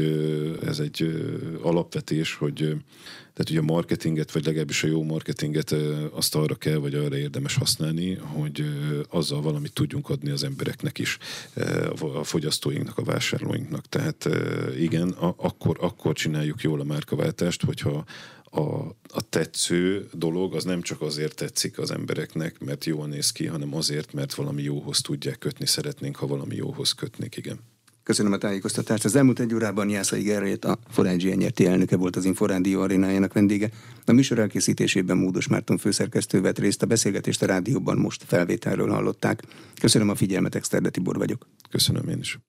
ez egy alapvetés, hogy tehát ugye a marketinget, vagy legalábbis a jó marketinget azt arra kell, vagy arra érdemes használni, hogy azzal valamit tudjunk adni az embereknek is, a fogyasztóinknak, a vásárlóinknak. Tehát igen, akkor, akkor csináljuk jól a márkaváltást, hogyha A, a tetsző dolog az nem csak azért tetszik az embereknek, mert jól néz ki, hanem azért, mert valami jóhoz tudják kötni, szeretnénk, ha valami jóhoz kötnék, igen. Köszönöm a tájékoztatást. Az elmúlt egy órában Jászai Gellért, a four i G Nyrt. Elnöke volt az Inforádió arénájának vendége. A műsor elkészítésében Módos Márton főszerkesztő vett részt, a beszélgetést a rádióban most felvételről hallották. Köszönöm a figyelmet, Exterde Tibor vagyok. Köszönöm én is.